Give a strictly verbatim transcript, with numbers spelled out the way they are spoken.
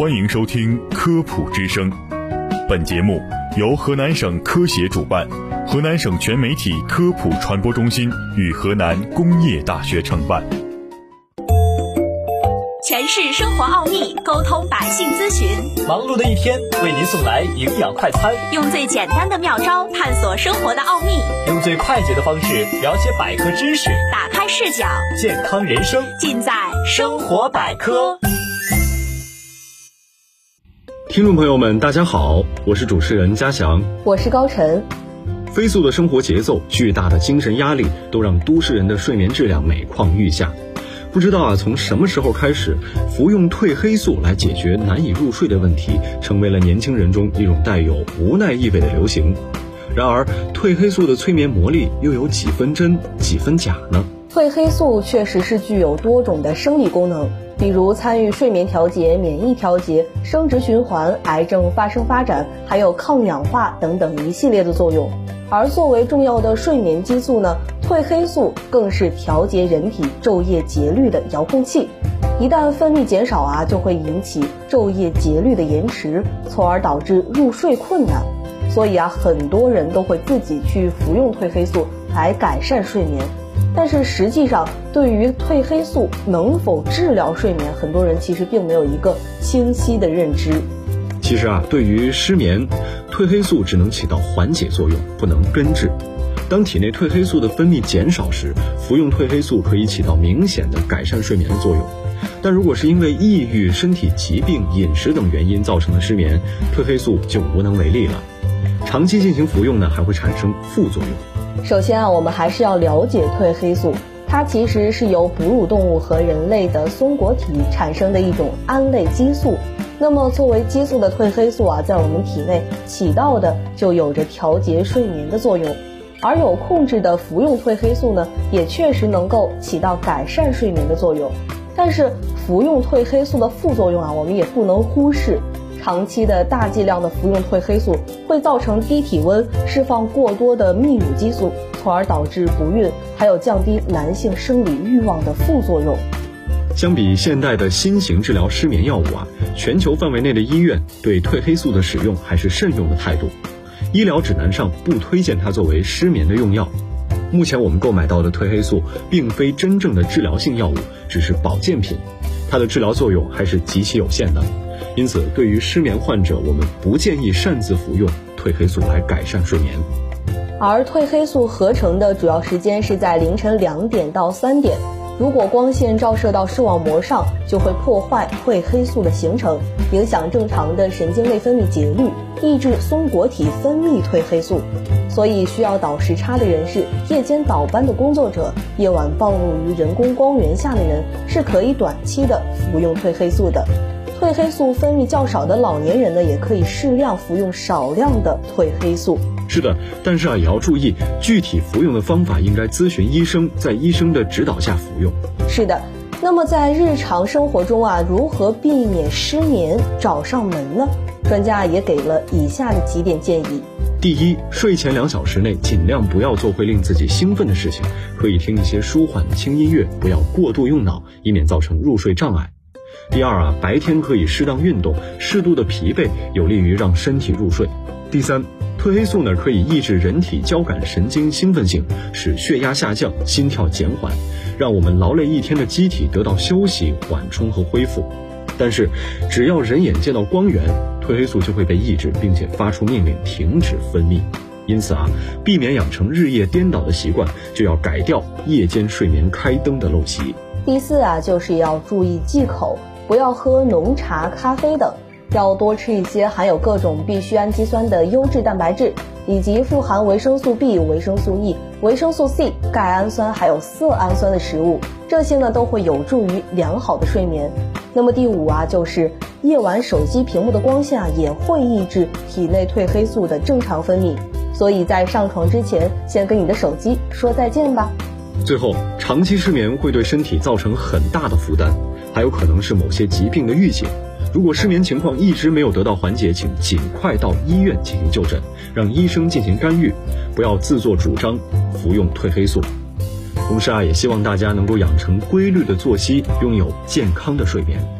欢迎收听《科普之声》，本节目由河南省科协主办，河南省全媒体科普传播中心与河南工业大学承办。诠释生活奥秘，沟通百姓咨询。忙碌的一天，为您送来营养快餐。用最简单的妙招探索生活的奥秘，用最快捷的方式了解百科知识。打开视角，健康人生尽在生活百科。听众朋友们，大家好，我是主持人嘉祥，我是高晨。飞速的生活节奏，巨大的精神压力，都让都市人的睡眠质量每况愈下。不知道啊，从什么时候开始，服用褪黑素来解决难以入睡的问题，成为了年轻人中一种带有无奈意味的流行。然而，褪黑素的催眠魔力又有几分真，几分假呢？褪黑素确实是具有多种的生理功能，比如参与睡眠调节、免疫调节、生殖循环、癌症发生发展，还有抗氧化等等一系列的作用。而作为重要的睡眠激素呢，褪黑素更是调节人体昼夜节律的遥控器，一旦分泌减少啊，就会引起昼夜节律的延迟，从而导致入睡困难。所以啊，很多人都会自己去服用褪黑素来改善睡眠，但是实际上对于褪黑素能否治疗睡眠，很多人其实并没有一个清晰的认知。其实啊，对于失眠，褪黑素只能起到缓解作用，不能根治。当体内褪黑素的分泌减少时，服用褪黑素可以起到明显的改善睡眠的作用。但如果是因为抑郁、身体疾病、饮食等原因造成的失眠，褪黑素就无能为力了。长期进行服用呢，还会产生副作用。首先啊，我们还是要了解褪黑素，它其实是由哺乳动物和人类的松果体产生的一种胺类激素。那么作为激素的褪黑素啊，在我们体内起到的就有着调节睡眠的作用。而有控制的服用褪黑素呢，也确实能够起到改善睡眠的作用。但是服用褪黑素的副作用啊，我们也不能忽视。长期的大剂量的服用褪黑素会造成低体温，释放过多的泌乳激素，从而导致不孕，还有降低男性生理欲望的副作用。相比现代的新型治疗失眠药物啊，全球范围内的医院对褪黑素的使用还是慎用的态度。医疗指南上不推荐它作为失眠的用药。目前我们购买到的褪黑素并非真正的治疗性药物，只是保健品，它的治疗作用还是极其有限的。因此，对于失眠患者，我们不建议擅自服用褪黑素来改善睡眠。而褪黑素合成的主要时间是在凌晨两点到三点，如果光线照射到视网膜上，就会破坏褪黑素的形成，影响正常的神经内分泌节律，抑制松果体分泌褪黑素。所以需要倒时差的人士、夜间倒班的工作者、夜晚暴露于人工光源下的人，是可以短期的服用褪黑素的。褪黑素分泌较少的老年人呢，也可以适量服用少量的褪黑素。是的，但是啊，也要注意具体服用的方法，应该咨询医生，在医生的指导下服用。是的，那么在日常生活中啊，如何避免失眠找上门呢？专家也给了以下的几点建议。第一，睡前两小时内尽量不要做会令自己兴奋的事情，可以听一些舒缓的轻音乐，不要过度用脑，以免造成入睡障碍。第二啊，白天可以适当运动，适度的疲惫有利于让身体入睡。第三，褪黑素呢可以抑制人体交感神经兴奋性，使血压下降，心跳减缓，让我们劳累一天的机体得到休息、缓冲和恢复。但是，只要人眼见到光源，褪黑素就会被抑制，并且发出命令停止分泌。因此啊，避免养成日夜颠倒的习惯，就要改掉夜间睡眠开灯的陋习。第四啊，就是要注意忌口，不要喝浓茶、咖啡等。要多吃一些含有各种必需氨基酸的优质蛋白质，以及富含维生素 B、维生素 E、维生素 C、钙氨酸还有色氨酸的食物，这些呢都会有助于良好的睡眠。那么第五啊，就是夜晚手机屏幕的光线啊也会抑制体内褪黑素的正常分泌，所以在上床之前，先跟你的手机说再见吧。最后，长期失眠会对身体造成很大的负担，还有可能是某些疾病的预警。如果失眠情况一直没有得到缓解，请尽快到医院进行就诊，让医生进行干预，不要自作主张服用褪黑素。同时啊，也希望大家能够养成规律的作息，拥有健康的睡眠。